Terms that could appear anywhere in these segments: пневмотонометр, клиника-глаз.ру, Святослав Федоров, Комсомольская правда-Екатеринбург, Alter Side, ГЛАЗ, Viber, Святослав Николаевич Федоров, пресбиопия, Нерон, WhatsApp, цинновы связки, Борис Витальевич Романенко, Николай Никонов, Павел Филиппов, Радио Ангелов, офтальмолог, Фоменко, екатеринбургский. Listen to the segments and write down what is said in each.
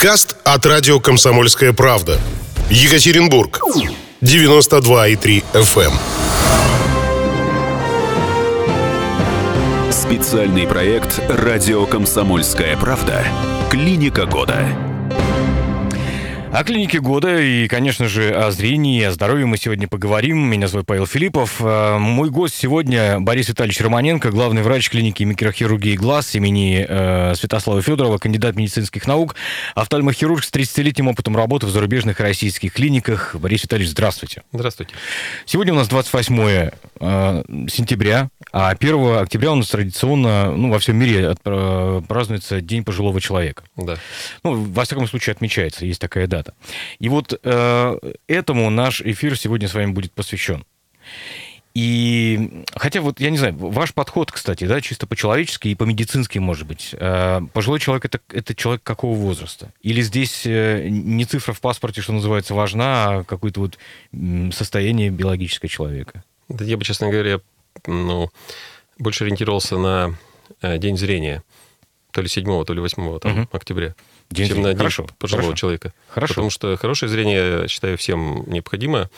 Подкаст от радио «Комсомольская правда». Екатеринбург. 92,3 FM. Специальный проект «Радио «Комсомольская правда». Клиника года. О клинике года и, конечно же, о зрении, о здоровье мы сегодня поговорим. Меня зовут Павел Филиппов. Мой гость сегодня Борис Витальевич Романенко, главный врач клиники микрохирургии «ГЛАЗ» имени Святослава Федорова, кандидат медицинских наук, офтальмохирург с 30-летним опытом работы в зарубежных и российских клиниках. Борис Витальевич, здравствуйте. Здравствуйте. Сегодня у нас 28 сентября, а 1 октября у нас традиционно во всем мире празднуется День пожилого человека. Да. Во всяком случае, отмечается, есть такая дата. И этому наш эфир сегодня с вами будет посвящен. И хотя я не знаю, ваш подход, кстати, да, чисто по-человечески и по-медицински, может быть. Пожилой человек это человек какого возраста? Или здесь не цифра в паспорте, что называется, важна, а какое-то состояние биологическое человека? Да, я бы, честно говоря, больше ориентировался на День зрения. То ли 7, то ли 8 октября. Чем на день пожилого человека. Хорошо. Потому что хорошее зрение, я считаю, всем необходимо.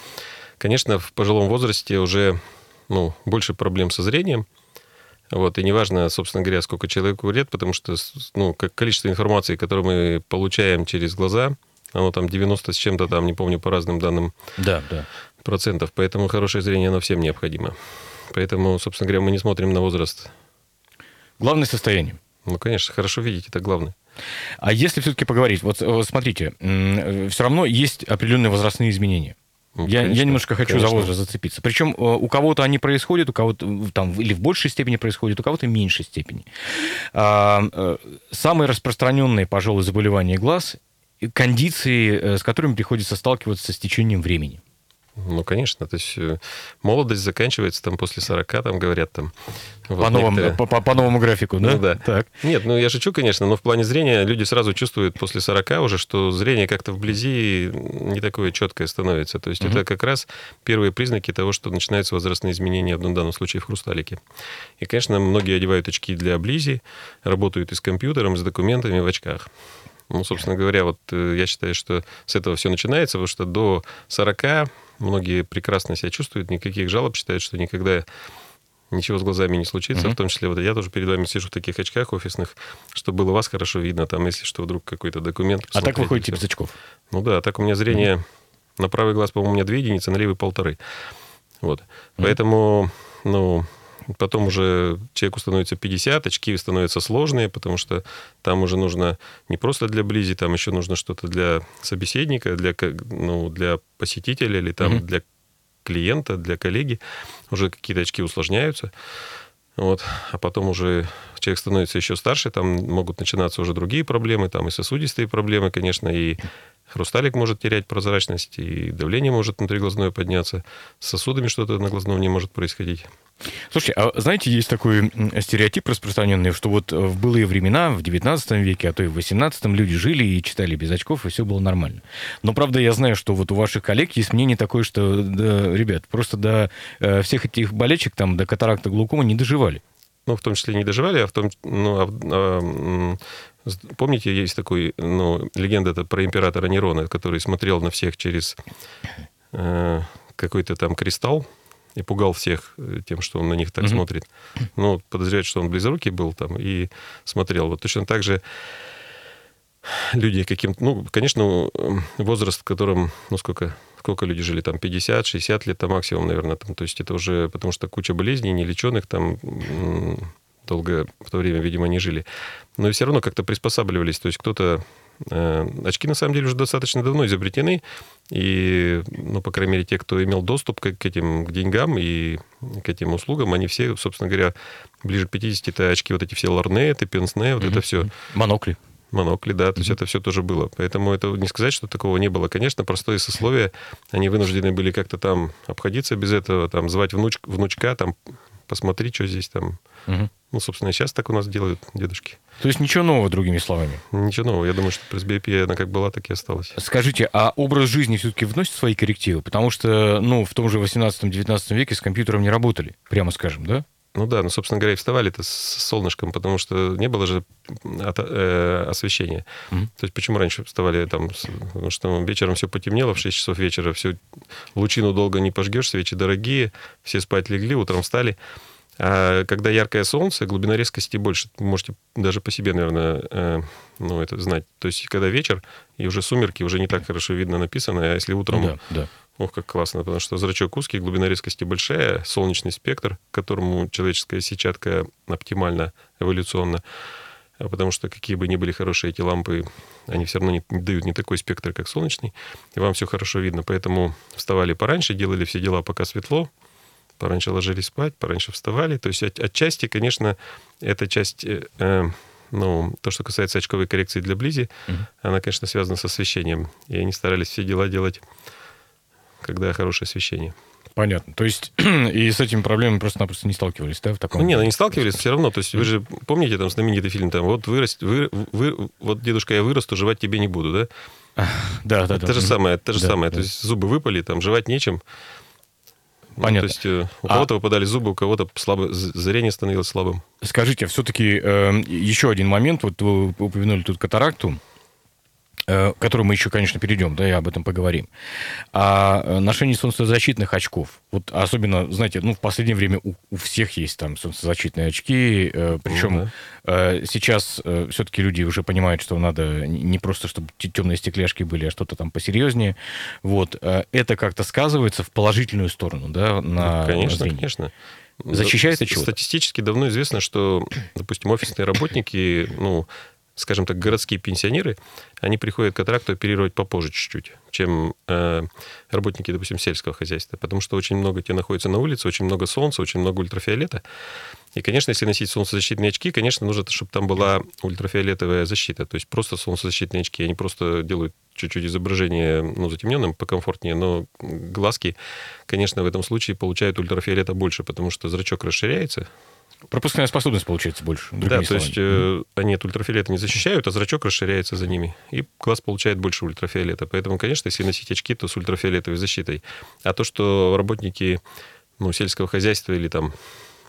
Конечно, в пожилом возрасте уже больше проблем со зрением. И неважно, собственно говоря, сколько человеку лет, потому что количество информации, которую мы получаем через глаза, оно там 90 с чем-то, там, не помню, по разным данным процентов. Поэтому хорошее зрение, оно всем необходимо. Поэтому, собственно говоря, мы не смотрим на возраст. Главное состояние. Конечно, хорошо видеть, это главное. А если все-таки поговорить, смотрите, все равно есть определенные возрастные изменения. Я немножко хочу за возраст зацепиться. Причем у кого-то они происходят, у кого-то или в большей степени происходят, у кого-то в меньшей степени. Самые распространенные, пожалуй, заболевания глаз – кондиции, с которыми приходится сталкиваться с течением времени. Конечно, то есть молодость заканчивается там после 40, там говорят там. По новому графику, да? Да. Так. Нет, я шучу, конечно, но в плане зрения люди сразу чувствуют после 40 уже, что зрение как-то вблизи не такое четкое становится. То есть это как раз первые признаки того, что начинаются возрастные изменения, в данном случае в хрусталике. И, конечно, многие одевают очки для близи, работают и с компьютером, и с документами, и в очках. Собственно говоря, я считаю, что с этого все начинается, потому что до 40 многие прекрасно себя чувствуют, никаких жалоб, считают, что никогда ничего с глазами не случится. В том числе, я тоже перед вами сижу в таких очках офисных, чтобы было вас хорошо видно, там, если что, вдруг какой-то документ. А так вы ходите без очков? А так у меня зрение на правый глаз, по-моему, у меня 2 единицы, на левый 1,5. Поэтому, потом уже человеку становится 50, очки становятся сложные, потому что там уже нужно не просто для близи, там еще нужно что-то для собеседника, для посетителя или там для клиента, для коллеги. Уже какие-то очки усложняются. А потом уже человек становится еще старше, там могут начинаться уже другие проблемы, там и сосудистые проблемы, конечно, и хрусталик может терять прозрачность, и давление может внутриглазное подняться, с сосудами что-то на глазном не может происходить. Слушайте, а знаете, есть такой стереотип распространенный, что в былые времена, в 19 веке, а то и в 18 люди жили и читали без очков, и все было нормально. Но, правда, я знаю, что у ваших коллег есть мнение такое, что, ребят, просто до всех этих болячек, там, до катаракта, глаукомы не доживали. В том числе не доживали, помните, есть такой, легенда про императора Нерона, который смотрел на всех через какой-то там кристалл и пугал всех тем, что он на них так смотрит. Подозревают, что он близорукий был там и смотрел. Точно так же люди каким-то... Конечно, возраст, в котором... Сколько люди жили? Там 50-60 лет максимум, наверное. То есть это уже... Потому что куча болезней, нелеченых там... долго в то время, видимо, не жили. Но и все равно как-то приспосабливались. То есть кто-то... Очки, на самом деле, уже достаточно давно изобретены. И, по крайней мере, те, кто имел доступ к этим деньгам и к этим услугам, они все, собственно говоря, ближе к 50-то очки, эти все лорнеты, пенсне, это все. Монокли. Монокли, да, то есть это все тоже было. Поэтому это не сказать, что такого не было. Конечно, простые сословия, они вынуждены были как-то там обходиться без этого, там звать внучка, там посмотри, что здесь там... собственно, сейчас так у нас делают дедушки. То есть ничего нового, другими словами? Ничего нового. Я думаю, что пресбиопия, она как была, так и осталась. Скажите, а образ жизни все-таки вносит свои коррективы? Потому что, в том же 18-19 веке с компьютером не работали, прямо скажем, да? Ну да, собственно говоря, и вставали-то с солнышком, потому что не было же освещения. Mm-hmm. То есть почему раньше вставали там? Потому что вечером все потемнело в 6 часов вечера, всю лучину долго не пожгешь, свечи дорогие, все спать легли, утром встали. А когда яркое солнце, глубина резкости больше. Можете даже по себе, наверное, это знать. То есть когда вечер, и уже сумерки, уже не так хорошо видно написано, а если утром... Да, да. Ох, как классно, потому что зрачок узкий, глубина резкости большая, солнечный спектр, к которому человеческая сетчатка оптимальна эволюционно, потому что какие бы ни были хорошие эти лампы, они все равно не дают не такой спектр, как солнечный, и вам все хорошо видно. Поэтому вставали пораньше, делали все дела, пока светло, пораньше ложились спать, пораньше вставали. То есть отчасти, конечно, эта часть... то, что касается очковой коррекции для близи, она, конечно, связана с освещением, и они старались все дела делать... когда хорошее освещение. Понятно. То есть и с этими проблемами просто-напросто не сталкивались, да? В таком... Нет, не сталкивались все равно. То есть вы же помните там знаменитый фильм, там, вот дедушка, я вырасту, жевать тебе не буду, да? Да. То же самое. То есть зубы выпали, там, жевать нечем. Понятно. Ну, то есть у кого-то выпадали зубы, у кого-то зрение становилось слабым. Скажите, все-таки еще один момент. Вот вы упомянули тут катаракту, к которому мы еще, конечно, перейдем, да, и об этом поговорим. А ношение солнцезащитных очков. Вот особенно, знаете, в последнее время у всех есть там солнцезащитные очки, причем сейчас все-таки люди уже понимают, что надо не просто, чтобы темные стекляшки были, а что-то там посерьезнее. Вот. Это как-то сказывается в положительную сторону, да, на зрение. Конечно. Защищает от чего-то? Статистически давно известно, что, допустим, офисные работники, скажем так, городские пенсионеры, они приходят к катаракту оперировать попозже чуть-чуть, чем работники, допустим, сельского хозяйства, потому что очень много те находятся на улице, очень много солнца, очень много ультрафиолета. И, конечно, если носить солнцезащитные очки, конечно, нужно, чтобы там была ультрафиолетовая защита. То есть просто солнцезащитные очки, они просто делают чуть-чуть изображение затемненным, покомфортнее, но глазки, конечно, в этом случае получают ультрафиолета больше, потому что зрачок расширяется. Пропускная способность получается больше. Да, то есть они от ультрафиолета не защищают, а зрачок расширяется за ними. И глаз получает больше ультрафиолета. Поэтому, конечно, если носить очки, то с ультрафиолетовой защитой. А то, что работники сельского хозяйства или там,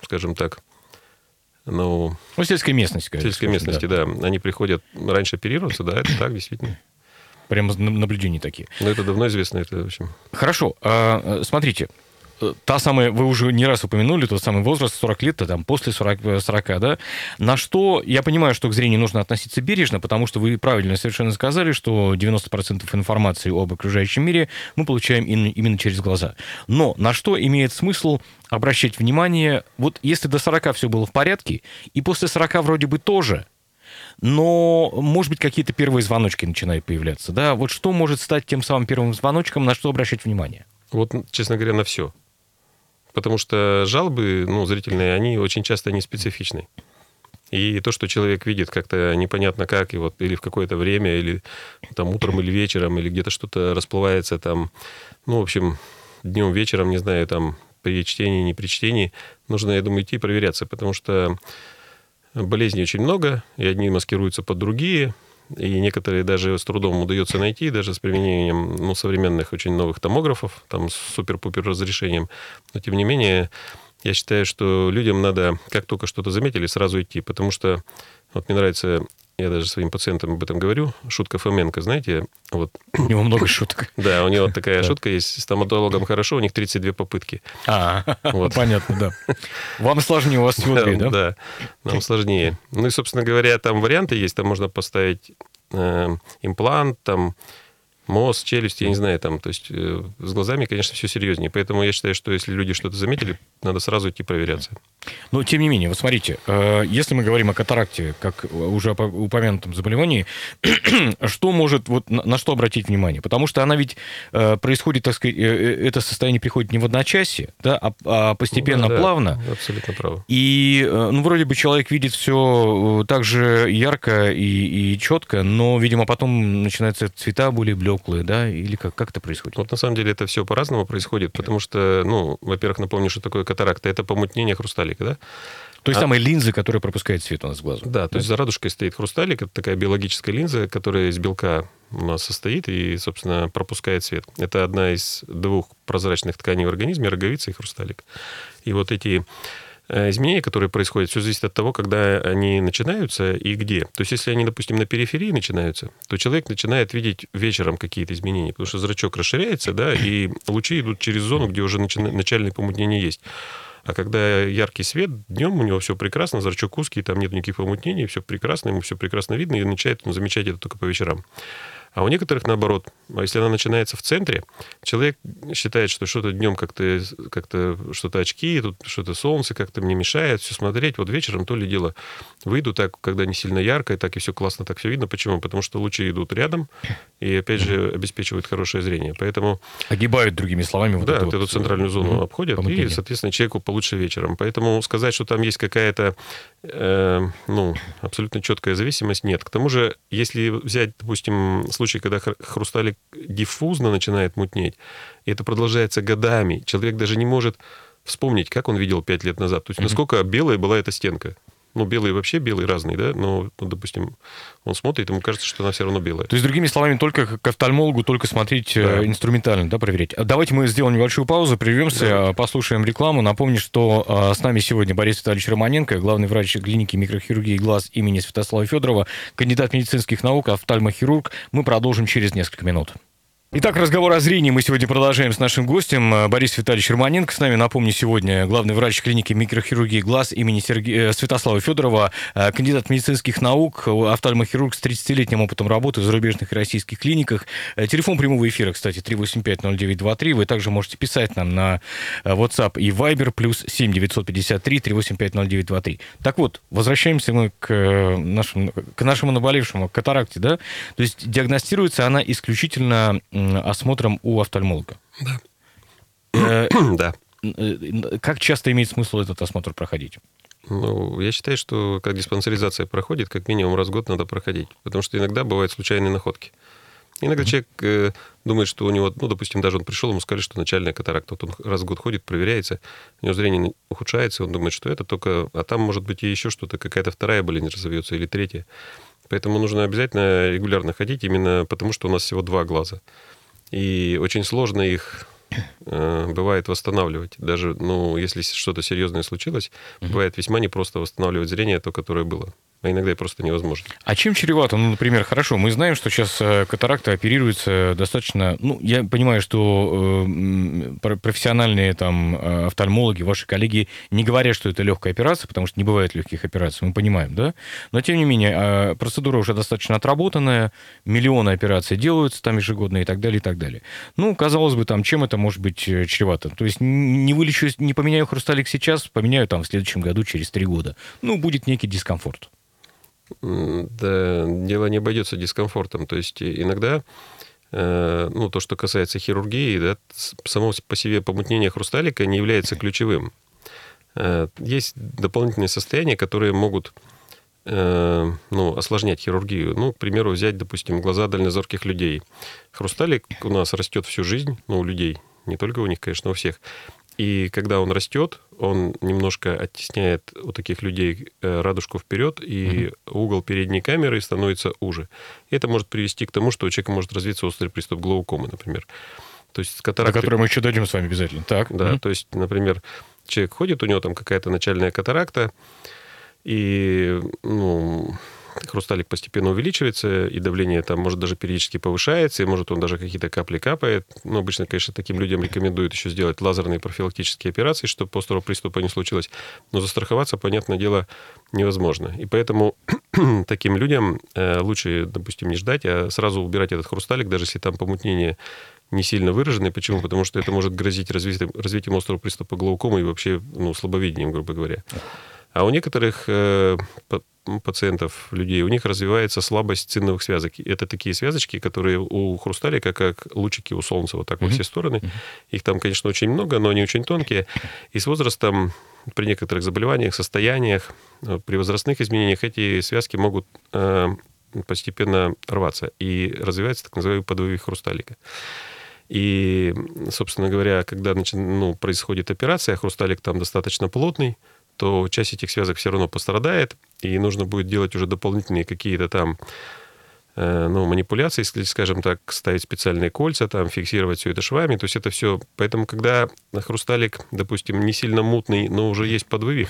скажем так... сельской местности, конечно. Сельской местности, да. Они приходят раньше оперироваться, да, это так, действительно. Прямо наблюдения такие. Но это давно известно, это в общем. Хорошо. Смотрите. Та самая, вы уже не раз упомянули, тот самый возраст 40 лет, там, после 40, да? На что, я понимаю, что к зрению нужно относиться бережно, потому что вы правильно совершенно сказали, что 90% информации об окружающем мире мы получаем именно через глаза. Но на что имеет смысл обращать внимание, вот если до 40 все было в порядке, и после 40 вроде бы тоже, но, может быть, какие-то первые звоночки начинают появляться, да? Вот что может стать тем самым первым звоночком, на что обращать внимание? Вот, честно говоря, на все. Потому что жалобы, зрительные, они очень часто не специфичны. И то, что человек видит как-то непонятно как, и вот, или в какое-то время, или там утром, или вечером, или где-то что-то расплывается там, в общем, днем, вечером, не знаю, там, при чтении, не при чтении, нужно, я думаю, идти проверяться, потому что болезней очень много, и одни маскируются под другие, и некоторые даже с трудом удается найти, даже с применением современных очень новых томографов, там с супер-пупер разрешением. Но тем не менее, я считаю, что людям надо, как только что-то заметили, сразу идти. Потому что, вот мне нравится, я даже своим пациентам об этом говорю, шутка Фоменко, знаете? Вот. У него много шуток. Да, у него такая шутка есть. Стоматологам хорошо, у них 32 попытки. Понятно, да. Вам сложнее, у вас всего 3, да? Да, нам сложнее. И, собственно говоря, там варианты есть. Там можно поставить имплант, там мозг, челюсть, я не знаю, там, то есть с глазами, конечно, все серьезнее. Поэтому я считаю, что если люди что-то заметили, надо сразу идти проверяться. Но, тем не менее, вот смотрите, если мы говорим о катаракте, как уже упомянутом заболевании, что может, вот на что обратить внимание? Потому что она ведь происходит, так сказать, это состояние приходит не в одночасье, да, а постепенно, плавно. Абсолютно право. И, вроде бы человек видит все так же ярко и четко, но, видимо, потом начинаются цвета более блёклые. Да, или как это происходит? Вот на самом деле это все по-разному происходит, потому что, во-первых, напомню, что такое катаракта, это помутнение хрусталика, да? То есть самые линзы, которые пропускают свет у нас в глазу. Да, то есть за радужкой стоит хрусталик, это такая биологическая линза, которая из белка у нас состоит и, собственно, пропускает свет. Это одна из двух прозрачных тканей в организме, роговица и хрусталик. И вот эти изменения, которые происходят, все зависит от того, когда они начинаются и где. То есть, если они, допустим, на периферии начинаются, то человек начинает видеть вечером какие-то изменения, потому что зрачок расширяется, да, и лучи идут через зону, где уже начальное помутнение есть. А когда яркий свет, днем у него все прекрасно, зрачок узкий, там нет никаких помутнений, все прекрасно, ему все прекрасно видно, и начинает он замечать это только по вечерам. А у некоторых наоборот. Если она начинается в центре, человек считает, что что-то днем как-то что-то очки, тут что-то солнце как-то мне мешает все смотреть. Вот вечером то ли дело. Выйду так, когда не сильно ярко, и так и все классно, так все видно. Почему? Потому что лучи идут рядом и, опять же, обеспечивают хорошее зрение. Поэтому... Огибают, другими словами, вот, да, эту вот центральную зону обходят, помутнение. И, соответственно, человеку получше вечером. Поэтому сказать, что там есть какая-то абсолютно четкая зависимость, нет. К тому же, если взять, допустим, случай, когда хрусталик диффузно начинает мутнеть, и это продолжается годами, человек даже не может вспомнить, как он видел 5 лет назад. То есть насколько белая была эта стенка. Ну, белые вообще, белые разные, да, но, допустим, он смотрит, ему кажется, что она все равно белая. То есть, другими словами, только к офтальмологу, только смотреть инструментально, да, проверять. Давайте мы сделаем небольшую паузу, прервемся, послушаем рекламу. Напомню, что с нами сегодня Борис Витальевич Романенко, главный врач клиники микрохирургии «ГЛАЗ» имени Святослава Федорова, кандидат медицинских наук, офтальмохирург. Мы продолжим через несколько минут. Итак, разговор о зрении мы сегодня продолжаем с нашим гостем Борис Витальевич Романенко. С нами, напомню, сегодня главный врач клиники микрохирургии «ГЛАЗ» имени Святослава Федорова, кандидат медицинских наук, офтальмохирург с 30-летним опытом работы в зарубежных и российских клиниках. Телефон прямого эфира, кстати, 3850923. Вы также можете писать нам на WhatsApp и Viber, плюс 7-953-3850923. Так вот, возвращаемся мы к нашему наболевшему, к катаракте, да? То есть диагностируется она исключительно... осмотром у офтальмолога. Да. Да. Как часто имеет смысл этот осмотр проходить? Ну, я считаю, что как диспансеризация проходит, как минимум раз в год надо проходить. Потому что иногда бывают случайные находки. Иногда человек думает, что у него, допустим, даже он пришел, ему сказали, что начальная катаракта. Вот он раз в год ходит, проверяется, у него зрение ухудшается, он думает, что это только... А там, может быть, и еще что-то, какая-то вторая болезнь разовьется или третья. Поэтому нужно обязательно регулярно ходить, именно потому что у нас всего 2 глаза. И очень сложно их бывает восстанавливать. Даже, если что-то серьезное случилось, бывает весьма непросто восстанавливать зрение, то, которое было. А иногда и просто невозможно. А чем чревато? Например, хорошо, мы знаем, что сейчас катаракта оперируется достаточно... я понимаю, что профессиональные там офтальмологи, ваши коллеги не говорят, что это легкая операция, потому что не бывает легких операций, мы понимаем, да? Но, тем не менее, процедура уже достаточно отработанная, миллионы операций делаются там ежегодно и так далее, и так далее. Казалось бы, там, чем это может быть чревато? То есть не вылечусь, не поменяю хрусталик сейчас, поменяю там в следующем году, через 3 года. Будет некий дискомфорт. Да, дело не обойдется дискомфортом. То есть иногда, то, что касается хирургии, да, само по себе помутнение хрусталика не является ключевым. Есть дополнительные состояния, которые могут осложнять хирургию. К примеру, взять, допустим, глаза дальнозорких людей. Хрусталик у нас растет всю жизнь, у людей, не только у них, конечно, у всех. И когда он растет, он немножко оттесняет у таких людей радужку вперед, и угол передней камеры становится уже. И это может привести к тому, что у человека может развиться острый приступ глаукомы, например. То есть катаракты... О которой мы еще дойдем с вами обязательно. Так. Да, то есть, например, человек ходит, у него там какая-то начальная катаракта, и хрусталик постепенно увеличивается, и давление там может даже периодически повышается, и может он даже какие-то капли капает. Обычно, конечно, таким людям рекомендуют еще сделать лазерные профилактические операции, чтобы острого приступа не случилось. Но застраховаться, понятное дело, невозможно. И поэтому таким людям лучше, допустим, не ждать, а сразу убирать этот хрусталик, даже если там помутнение не сильно выраженное. Почему? Потому что это может грозить развитием острого приступа глаукомы и вообще слабовидением, грубо говоря. А у некоторых пациентов, людей, у них развивается слабость цинновых связок. Это такие связочки, которые у хрусталика, как лучики у солнца, вот так во все стороны. Их там, конечно, очень много, но они очень тонкие. И с возрастом, при некоторых заболеваниях, состояниях, при возрастных изменениях эти связки могут постепенно рваться. И развивается так называемый подвывик хрусталика. И, собственно говоря, когда происходит операция, хрусталик там достаточно плотный, то часть этих связок все равно пострадает, и нужно будет делать уже дополнительные какие-то там манипуляций, скажем так, ставить специальные кольца, там, фиксировать все это швами. То есть это все... Поэтому, когда хрусталик, допустим, не сильно мутный, но уже есть подвывих,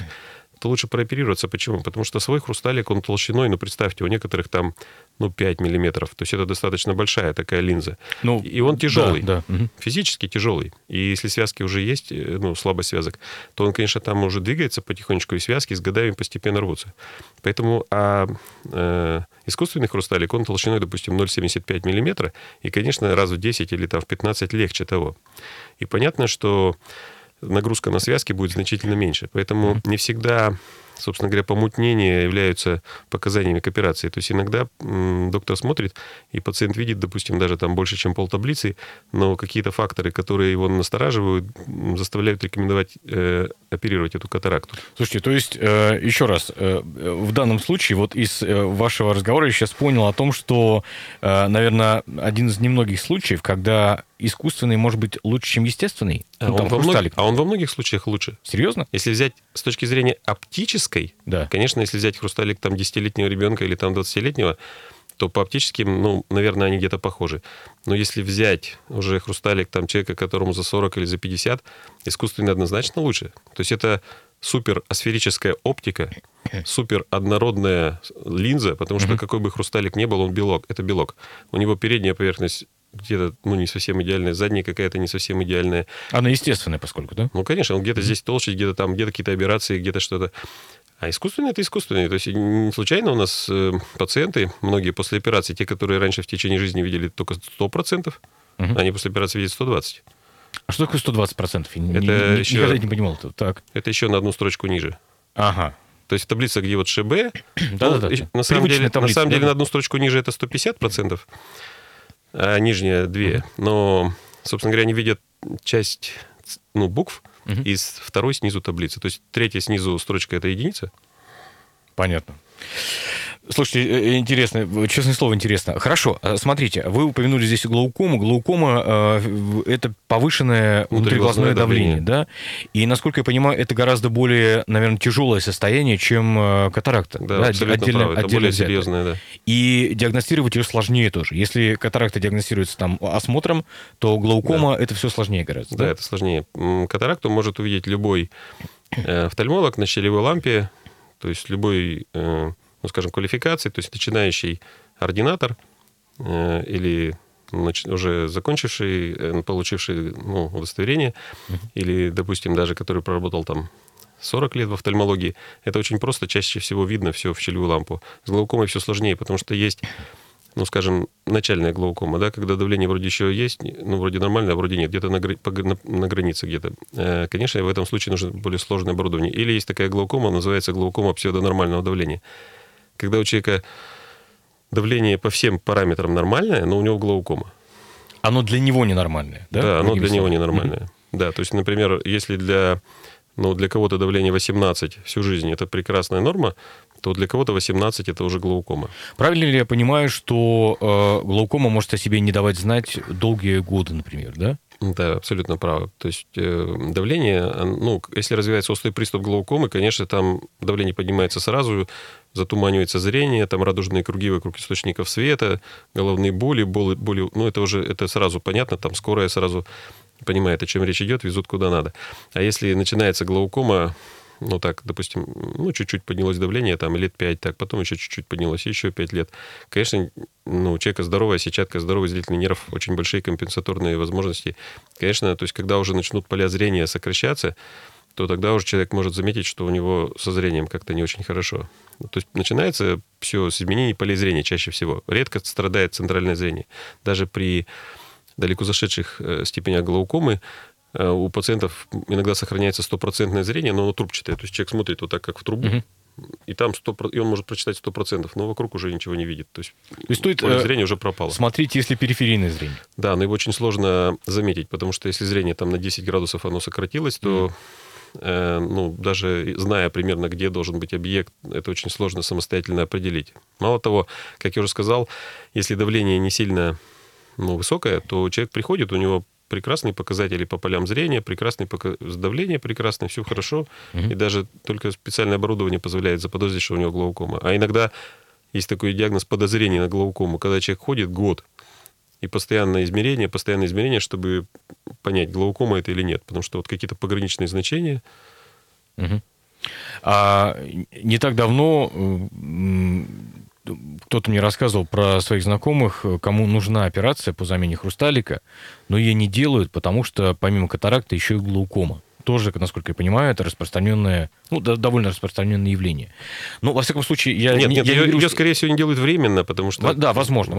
то лучше прооперироваться. Почему? Потому что свой хрусталик, он толщиной, представьте, у некоторых там, 5 миллиметров. То есть это достаточно большая такая линза. И он тяжелый. Да. Физически тяжелый. И если связки уже есть, слабость связок, то он, конечно, там уже двигается потихонечку, и связки с годами постепенно рвутся. Поэтому искусственный хрусталик, он толщиной, допустим, 0,75 миллиметра, и, конечно, раз в 10 или в 15 легче того. И понятно, что нагрузка на связки будет значительно меньше. Поэтому не всегда, собственно говоря, помутнения являются показаниями к операции. То есть иногда доктор смотрит, и пациент видит, допустим, даже больше, чем полтаблицы, но какие-то факторы, которые его настораживают, заставляют рекомендовать оперировать эту катаракту. Слушайте, то есть, еще раз, в данном случае, из вашего разговора я сейчас понял о том, что, наверное, один из немногих случаев, когда искусственный может быть лучше, чем естественный? Он во многих случаях лучше. Серьезно? Если взять с точки зрения оптической, да. Конечно, если взять хрусталик 10-летнего ребенка или 20-летнего, то по оптическим, наверное, они где-то похожи. Но если взять уже хрусталик человека, которому за 40 или за 50, искусственный однозначно лучше. То есть это супер асферическая оптика, супер однородная линза, потому что какой бы хрусталик ни был, он белок. Это белок. У него передняя поверхность где-то, не совсем идеальная, задняя какая-то не совсем идеальная. Она естественная, поскольку, да? Конечно, он где-то здесь толще, где-то там, где-то какие-то аберрации, где-то что-то. А искусственный – это искусственный. То есть не случайно у нас пациенты, многие после операции, те, которые раньше в течение жизни видели только 100%, они после операции видят 120%. А что такое 120%? Я не понимал. Так. Это еще на одну строчку ниже. Ага. То есть таблица, где ШБ, на самом деле на одну строчку ниже это 150%. А нижняя 2. Но, собственно говоря, они видят часть букв из второй снизу таблицы. То есть третья снизу строчка — это единица. Понятно. Слушайте, интересно, честное слово, интересно. Хорошо, смотрите, вы упомянули здесь глаукому. Глаукома – это повышенное внутриглазное давление, да? И, насколько я понимаю, это гораздо более, наверное, тяжелое состояние, чем катаракта. Да, абсолютно правы, это более серьезное, да. И диагностировать ее сложнее тоже. Если катаракта диагностируется осмотром, то глаукома – это все сложнее гораздо. Да, это сложнее. Катаракту может увидеть любой офтальмолог на щелевой лампе, то есть любой... квалификации, то есть начинающий ординатор или уже закончивший, получивший удостоверение, или, допустим, даже который проработал 40 лет в офтальмологии, это очень просто, чаще всего видно все в щелевую лампу. С глаукомой все сложнее, потому что есть, начальная глаукома, да, когда давление вроде еще есть, вроде нормально, а вроде нет, где-то на границе где-то. Конечно, в этом случае нужно более сложное оборудование. Или есть такая глаукома, называется глаукома псевдонормального давления. Когда у человека давление по всем параметрам нормальное, но у него глаукома. Оно для него ненормальное, да? Да, оно для него ненормальное. Да, то есть, например, если для кого-то давление 18 всю жизнь, это прекрасная норма, то для кого-то 18 это уже глаукома. Правильно ли я понимаю, что глаукома может о себе не давать знать долгие годы, например, да? Да, абсолютно право. То есть давление, если развивается острый приступ глаукомы, конечно, давление поднимается сразу, затуманивается зрение, радужные круги вокруг источников света, головные боли это сразу понятно, скорая сразу понимает, о чем речь идет, везут куда надо. А если начинается глаукома, допустим, чуть-чуть поднялось давление, лет 5, потом еще чуть-чуть поднялось, еще 5 лет. Конечно, у человека здоровая сетчатка, здоровый зрительный нерв, очень большие компенсаторные возможности. Конечно, то есть, когда уже начнут поля зрения сокращаться, то тогда уже человек может заметить, что у него со зрением как-то не очень хорошо. То есть начинается все с изменений полей зрения чаще всего. Редко страдает центральное зрение. Даже при далеко зашедших степенях глаукомы у пациентов иногда сохраняется 100% зрение, но оно трубчатое. То есть человек смотрит так, как в трубу, и и он может прочитать 100%, но вокруг уже ничего не видит. То есть поле зрения уже пропало. Смотрите, если периферийное зрение. Да, но его очень сложно заметить, потому что если зрение на 10 градусов оно сократилось, то... даже зная примерно, где должен быть объект, это очень сложно самостоятельно определить. Мало того, как я уже сказал, если давление не сильно высокое, то человек приходит, у него прекрасные показатели по полям зрения, давление прекрасное, все хорошо, и даже только специальное оборудование позволяет заподозрить, что у него глаукома. А иногда Есть такой диагноз подозрения на глаукому, когда человек ходит год, и постоянное измерение, чтобы понять, глаукома это или нет. Потому что вот какие-то пограничные значения. Угу. А не так давно кто-то мне рассказывал про своих знакомых, кому нужна операция по замене хрусталика, но ее не делают, потому что помимо катаракты еще и глаукома. Тоже, насколько я понимаю, это распространенное, довольно распространенное явление. Но, во всяком случае, я... Ее, скорее всего, не делают временно, потому что... Да, возможно,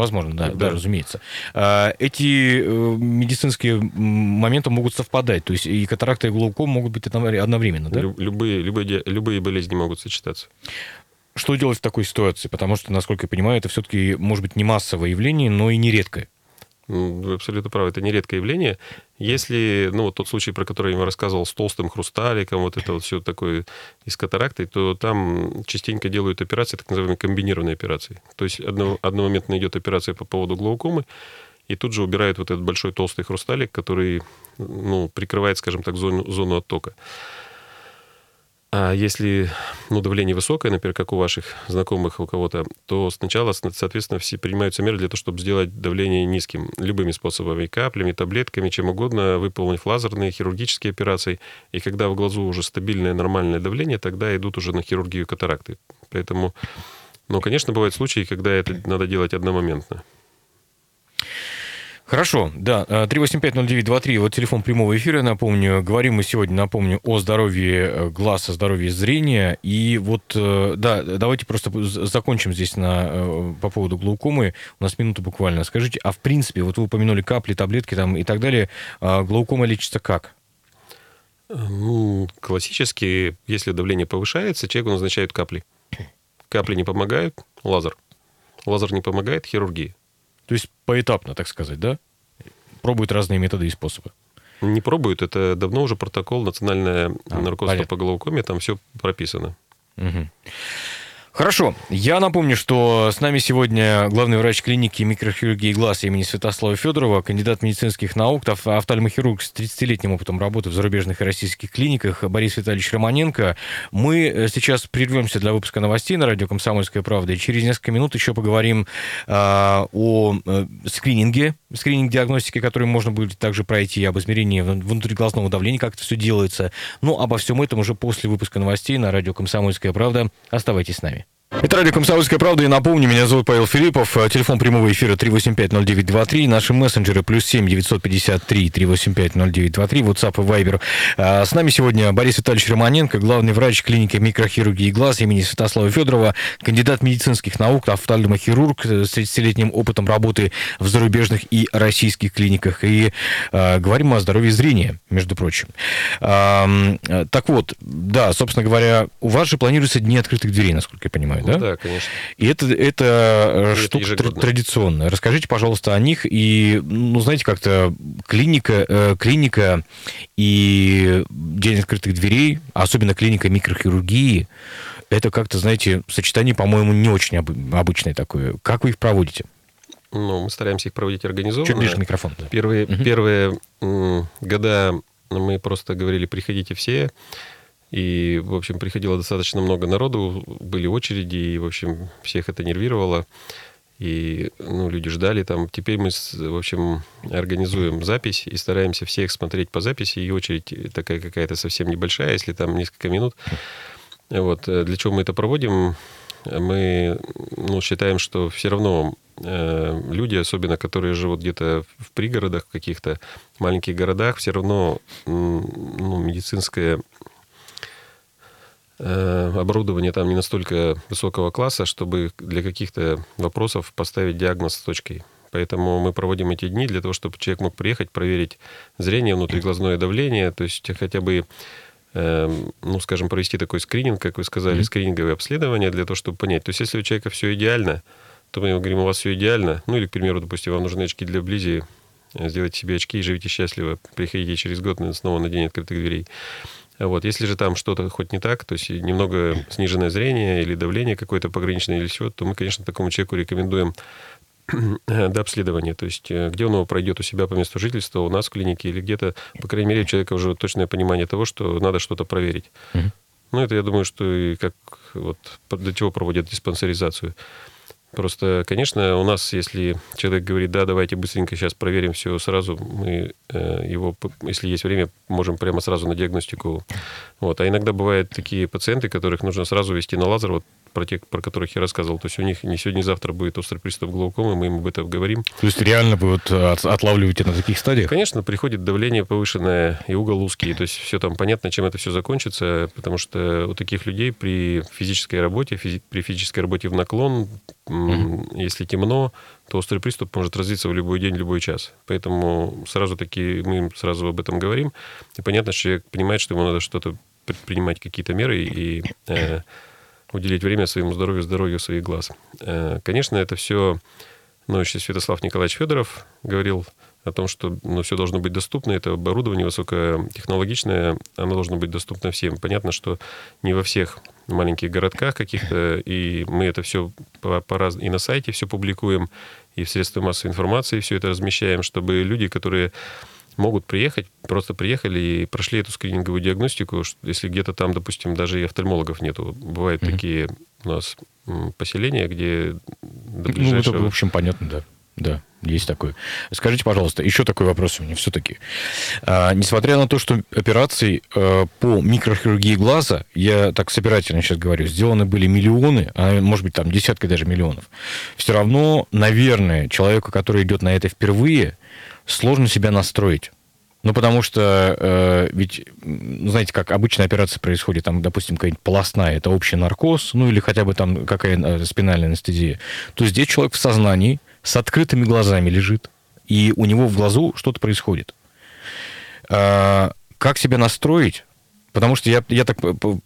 разумеется. Эти медицинские моменты могут совпадать, то есть и катаракта, и глаукома могут быть одновременно, да? Любые болезни могут сочетаться. Что делать в такой ситуации? Потому что, насколько я понимаю, это все-таки, может быть, не массовое явление, но и не редкое. Вы абсолютно правы, это нередкое явление. Если, тот случай, про который я вам рассказывал, с толстым хрусталиком, все такое из катаракты, то там частенько делают операции, так называемые комбинированные операции. То есть одномоментно идет операция по поводу глаукомы, и тут же убирают вот этот большой толстый хрусталик, который прикрывает, скажем так, зону оттока. А если давление высокое, например, как у ваших знакомых, у кого-то, то сначала, соответственно, все принимаются меры для того, чтобы сделать давление низким. Любыми способами, каплями, таблетками, чем угодно, выполнив лазерные, хирургические операции. И когда в глазу уже стабильное, нормальное давление, тогда идут уже на хирургию катаракты. Поэтому, конечно, бывают случаи, когда это надо делать одномоментно. Хорошо, да, 3850923, вот телефон прямого эфира, напомню, говорим мы сегодня, напомню, о здоровье глаз, о здоровье зрения, и давайте просто закончим здесь по поводу глаукомы, у нас минута буквально, скажите, а в принципе, вы упомянули капли, таблетки там и так далее, глаукома лечится как? Классически, если давление повышается, человеку назначают капли. Капли не помогают, лазер. Лазер не помогает, хирургия. То есть поэтапно, так сказать, да? Пробуют разные методы и способы. Не пробуют, это давно уже протокол, национальное руководство по глаукоме, там все прописано. Угу. Хорошо. Я напомню, что с нами сегодня главный врач клиники микрохирургии глаз имени Святослава Федорова, кандидат медицинских наук, офтальмохирург с 30-летним опытом работы в зарубежных и российских клиниках Борис Витальевич Романенко. Мы сейчас прервемся для выпуска новостей на радио «Комсомольская правда», и через несколько минут еще поговорим о скрининге, скрининг-диагностике, которую можно будет также пройти, об измерении внутриглазного давления, как это все делается. Но обо всем этом уже после выпуска новостей на радио «Комсомольская правда». Оставайтесь с нами. Это радио «Комсомольская правда», и напомню, меня зовут Павел Филиппов, телефон прямого эфира 3850923, наши мессенджеры +7 953 385 0923, WhatsApp и Viber. С нами сегодня Борис Витальевич Романенко, главный врач клиники микрохирургии глаз имени Святослава Федорова, кандидат медицинских наук, офтальмохирург с 30-летним опытом работы в зарубежных и российских клиниках. И говорим о здоровье зрения, между прочим. Так вот, да, собственно говоря, у вас же планируются дни открытых дверей, насколько я понимаю. Да? Да, конечно. И это штука ежегодно. Традиционная. Расскажите, пожалуйста, о них. И, знаете, как-то клиника и день открытых дверей, особенно клиника микрохирургии, это как-то, знаете, сочетание, по-моему, не очень обычное такое. Как вы их проводите? Мы стараемся их проводить организованно. Чуть ближе к микрофону. Да. Первые года мы просто говорили, приходите все. И, в общем, приходило достаточно много народу, были очереди, и, в общем, всех это нервировало. И, люди ждали там. Теперь мы, в общем, организуем запись и стараемся всех смотреть по записи. И очередь такая какая-то совсем небольшая, если там несколько минут. Для чего мы это проводим? Мы считаем, что все равно люди, особенно которые живут где-то в пригородах, в каких-то маленьких городах, все равно медицинское оборудование там не настолько высокого класса, чтобы для каких-то вопросов поставить диагноз с точкой. Поэтому мы проводим эти дни для того, чтобы человек мог приехать, проверить зрение, внутриглазное давление, то есть хотя бы, провести такой скрининг, как вы сказали, скрининговое обследование для того, чтобы понять. То есть если у человека все идеально, то мы говорим, у вас все идеально, или, к примеру, допустим, вам нужны очки для близи, сделайте себе очки и живите счастливо, приходите через год снова на день открытых дверей. Если же там что-то хоть не так, то есть немного сниженное зрение или давление какое-то пограничное или все, то мы, конечно, такому человеку рекомендуем дообследование. То есть где он его пройдет, у себя по месту жительства, у нас в клинике или где-то, по крайней мере, у человека уже точное понимание того, что надо что-то проверить. Это, я думаю, что и как до чего проводят диспансеризацию. Просто, конечно, у нас, если человек говорит, да, давайте быстренько сейчас проверим все сразу, мы его, если есть время, можем прямо сразу на диагностику. Вот. А иногда бывают такие пациенты, которых нужно сразу вести на лазер, вот про тех, про которых я рассказывал. То есть у них не сегодня, не завтра будет острый приступ глаукомы, мы им об этом говорим. То есть реально вы вот отлавливаете на таких стадиях? Конечно, приходит давление повышенное и угол узкий. То есть все там понятно, чем это все закончится, потому что у таких людей при физической работе, при физической работе в наклон, если темно, то острый приступ может развиться в любой день, в любой час. Поэтому сразу таки мы им сразу об этом говорим. И понятно, что человек понимает, что ему надо что-то предпринимать, какие-то меры и уделить время своему здоровью, здоровью своих глаз. Конечно, это все... Ну, еще Святослав Николаевич Федоров говорил о том, что все должно быть доступно. Это оборудование высокотехнологичное, оно должно быть доступно всем. Понятно, что не во всех маленьких городках каких-то, и мы это все и на сайте все публикуем, и в средства массовой информации все это размещаем, чтобы люди, которые могут приехать, просто приехали и прошли эту скрининговую диагностику, если где-то там, допустим, даже и офтальмологов нету. Бывают такие у нас поселения, где до ближайшего... Ну, это, в общем, понятно, да. Да, есть такое. Скажите, пожалуйста, еще такой вопрос у меня все-таки. Несмотря на то, что операций по микрохирургии глаза, я так собирательно сейчас говорю, сделаны были миллионы, а может быть, там десятки даже миллионов, все равно, наверное, человеку, который идет на это впервые, сложно себя настроить. Ну, потому что ведь, знаете, как обычная операция происходит, там, допустим, какая-нибудь полостная, это общий наркоз, ну, или хотя бы там какая-то спинальная анестезия, то здесь человек в сознании с открытыми глазами лежит, и у него в глазу что-то происходит. Как себя настроить? Потому что я так,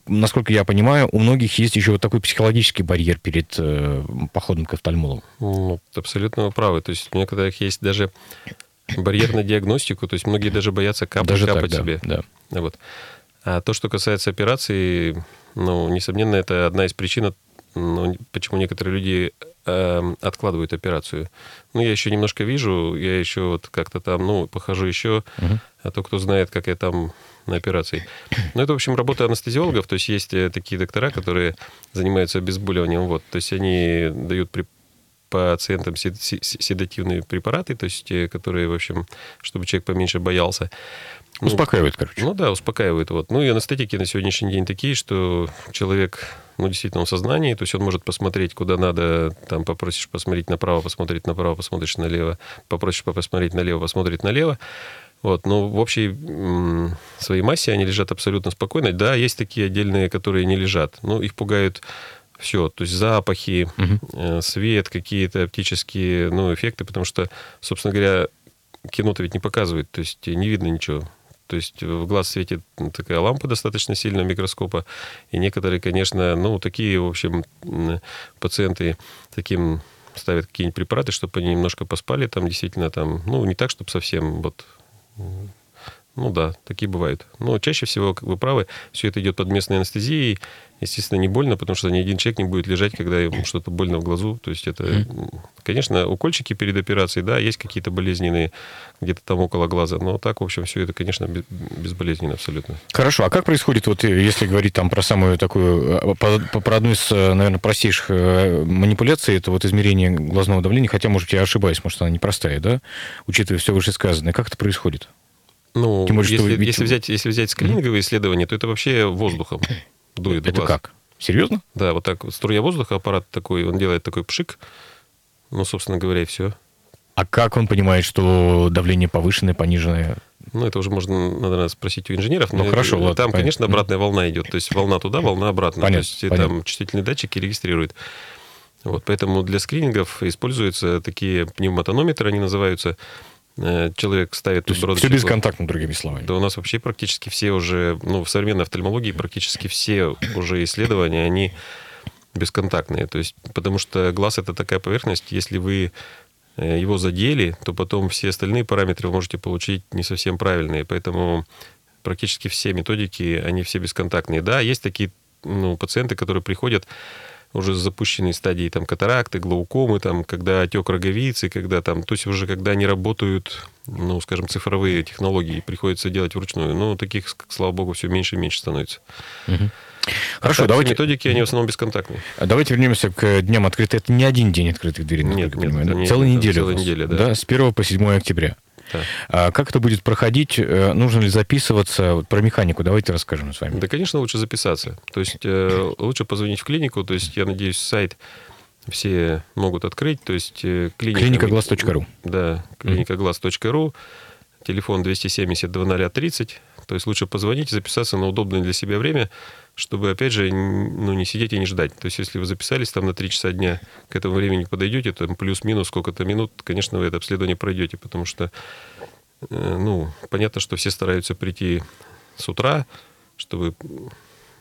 насколько я понимаю, у многих есть еще вот такой психологический барьер перед походом к офтальмологу. Ну, абсолютно вы правы. То есть у некоторых есть даже барьер на диагностику, то есть многие даже боятся капать так, себе. Да, да. Вот. А то, что касается операции, ну, несомненно, это одна из причин, почему некоторые люди откладывают операцию. Ну, я еще немножко вижу, я еще вот как-то там, похожу еще, а то, кто знает, как я там... на операции. Но это, в общем, работа анестезиологов, то есть есть такие доктора, которые занимаются обезболиванием, вот, то есть они дают пациентам седативные препараты, то есть те, которые, в общем, чтобы человек поменьше боялся. Успокаивает, короче. Ну да, успокаивает, вот. Ну и анестетики на сегодняшний день такие, что человек, действительно, в сознании, то есть он может посмотреть, куда надо, там, попросишь посмотреть направо, посмотреть направо, посмотришь налево, попросишь посмотреть налево, посмотреть налево. Вот, но в общей своей массе они лежат абсолютно спокойно. Да, есть такие отдельные, которые не лежат. Но их пугают все. То есть запахи, свет, какие-то оптические эффекты. Потому что, собственно говоря, кино-то ведь не показывает. То есть не видно ничего. То есть в глаз светит такая лампа достаточно сильно, микроскопа. И некоторые, конечно, такие, в общем, пациенты таким ставят какие-нибудь препараты, чтобы они немножко поспали. Там действительно, там, не так, чтобы совсем вот... Ну да, такие бывают. Но чаще всего, как вы правы, все это идет под местной анестезией. Естественно, не больно, потому что ни один человек не будет лежать, когда ему что-то больно в глазу. То есть это, конечно, укольчики перед операцией, да, есть какие-то болезненные где-то там около глаза. Но так, в общем, все это, конечно, безболезненно абсолютно. Хорошо. А как происходит, вот если говорить там про самую такую, про одну из, наверное, простейших манипуляций, это вот измерение глазного давления, хотя, может, я ошибаюсь, может, она непростая, да, учитывая все вышесказанное. Как это происходит? Ну, если взять скрининговые исследования, то это вообще воздухом дует в глаз. Это как? Серьезно? Да, вот так. Струя воздуха, аппарат такой, он делает такой пшик. Собственно говоря, и все. А как он понимает, что давление повышенное, пониженное? Это уже надо спросить у инженеров. Но хорошо, ладно. Там, понятно. Конечно, обратная волна идет. То есть волна туда, волна обратно. Понятно, то есть там чувствительные датчики регистрируют. Вот, поэтому для скринингов используются такие пневмотонометры, они называются... Человек ставит... Все бесконтактно, другими словами. Да у нас вообще практически все уже... в современной офтальмологии практически все уже исследования, они бесконтактные. То есть, потому что глаз — это такая поверхность, если вы его задели, то потом все остальные параметры вы можете получить не совсем правильные. Поэтому практически все методики, они все бесконтактные. Да, есть такие пациенты, которые приходят уже с запущенной стадией катаракты, глаукомы, когда отек роговицы, то есть уже когда не работают, цифровые технологии, приходится делать вручную. Таких, слава богу, все меньше и меньше становится. Хорошо, а давайте... методики, они в основном бесконтактные. Давайте вернемся к дням открытых. Это не один день открытых дверей, нет, целая неделя. Целая неделя, да. С 1 по 7 октября. Да. А как это будет проходить? Нужно ли записываться? Про механику давайте расскажем с вами. Да, конечно, лучше записаться. То есть лучше позвонить в клинику. То есть, я надеюсь, сайт все могут открыть. То есть клиника-глаз.ру. Да, клиника-глаз.ру. Телефон 270-0030. То есть лучше позвонить и записаться на удобное для себя время, чтобы, опять же, не сидеть и не ждать. То есть если вы записались там на 3 часа дня, к этому времени подойдете, там плюс-минус сколько-то минут, конечно, вы это обследование пройдете, потому что, понятно, что все стараются прийти с утра, чтобы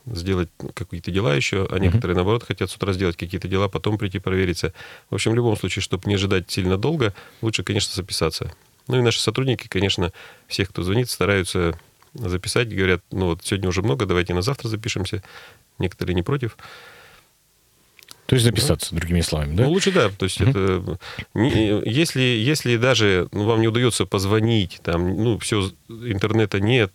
сделать какие-то дела еще, а некоторые, наоборот, хотят с утра сделать какие-то дела, потом прийти провериться. В общем, в любом случае, чтобы не ожидать сильно долго, лучше, конечно, записаться. Ну и наши сотрудники, конечно, всех, кто звонит, стараются записать, говорят, сегодня уже много, давайте на завтра запишемся. Некоторые не против. То есть записаться, другими словами, да? Лучше да. То есть это... Если даже вам не удается позвонить, там, все, интернета нет,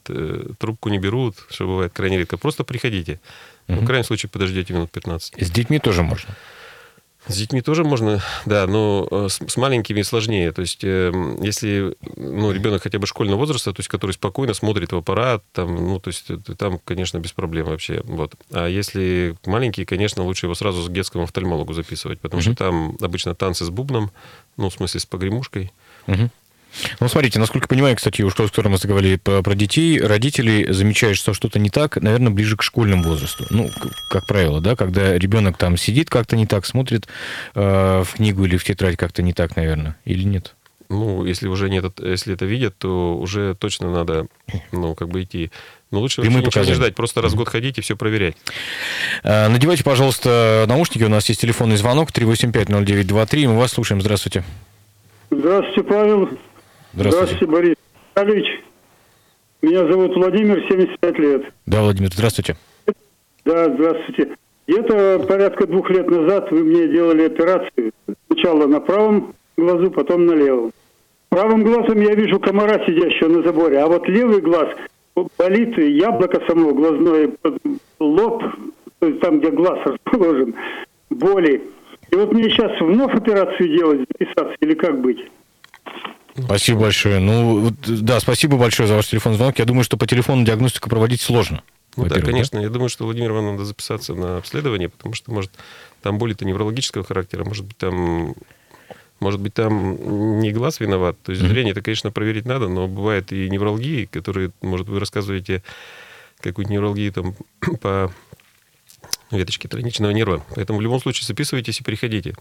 трубку не берут, что бывает крайне редко, просто приходите. В крайнем случае подождете минут 15. С детьми тоже можно? С детьми тоже можно, да, но с маленькими сложнее. То есть, если ребенок хотя бы школьного возраста, то есть, который спокойно смотрит в аппарат, там, конечно, без проблем вообще. Вот. А если маленький, конечно, лучше его сразу к детскому офтальмологу записывать, потому что там обычно танцы с бубном, с погремушкой. Смотрите, насколько я понимаю, кстати, уж скоро мы заговорили про детей, родители замечают, что что-то не так, наверное, ближе к школьному возрасту. Как правило, да, когда ребенок там сидит как-то не так, смотрит в книгу или в тетрадь как-то не так, наверное, или нет? Если уже нет, если это видят, то уже точно надо, идти. Но лучше вообще ничего не ждать, просто раз в год ходить и все проверять. Надевайте, пожалуйста, наушники, у нас есть телефонный звонок 385-0923, мы вас слушаем, здравствуйте. Здравствуйте, Павел. Здравствуйте, Борис Витальевич. Меня зовут Владимир, 75 лет. Да, Владимир, здравствуйте. Да, здравствуйте. Где-то порядка 2 лет назад вы мне делали операцию. Сначала на правом глазу, потом на левом. Правым глазом я вижу комара, сидящего на заборе, а вот левый глаз болит, яблоко само глазное, лоб, то есть там, где глаз расположен, боли. И вот мне сейчас вновь операцию делать, записаться или как быть? Спасибо большое. Да, спасибо большое за ваш телефонный звонок. Я думаю, что по телефону диагностику проводить сложно. Да, конечно. Да? Я думаю, что Владимир Иванович надо записаться на обследование, потому что, может, там боли-то неврологического характера, может быть, там не глаз виноват. То есть зрение это, конечно, проверить надо, но бывают и невралгии, которые, может, вы рассказываете какую-нибудь невралгию там по веточке тройничного нерва. Поэтому в любом случае записывайтесь и приходите.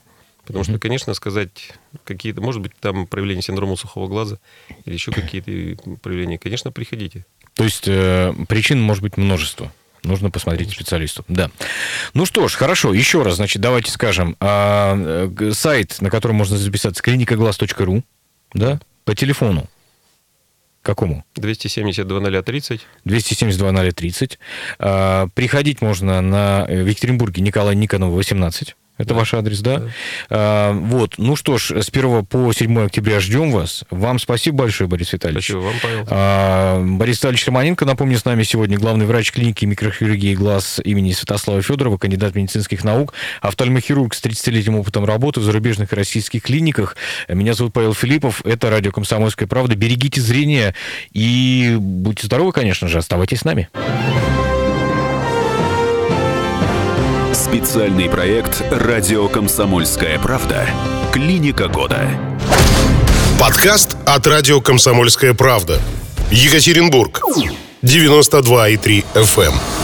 Потому что, конечно, сказать какие-то... Может быть, там проявление синдрома сухого глаза или еще какие-то проявления. Конечно, приходите. То есть причин может быть множество. Нужно посмотреть специалисту. Да. Хорошо. Еще раз, давайте скажем. Сайт, на котором можно записаться, клиника-глаз.ру, да? По телефону. Какому? 270-0030. 270-0030. Приходить можно в Екатеринбурге Николая Никонова, 18. Это ваш адрес, да? С 1 по 7 октября ждем вас. Вам спасибо большое, Борис Витальевич. Спасибо вам, Павел. Борис Витальевич Романенко, напомню, с нами сегодня главный врач клиники микрохирургии глаз имени Святослава Федорова, кандидат медицинских наук, офтальмохирург с 30-летним опытом работы в зарубежных и российских клиниках. Меня зовут Павел Филиппов. Это радио «Комсомольская правда». Берегите зрение и будьте здоровы, конечно же. Оставайтесь с нами. Специальный проект «Радио Комсомольская правда». Клиника года. Подкаст от «Радио Комсомольская правда». Екатеринбург. 92,3 FM.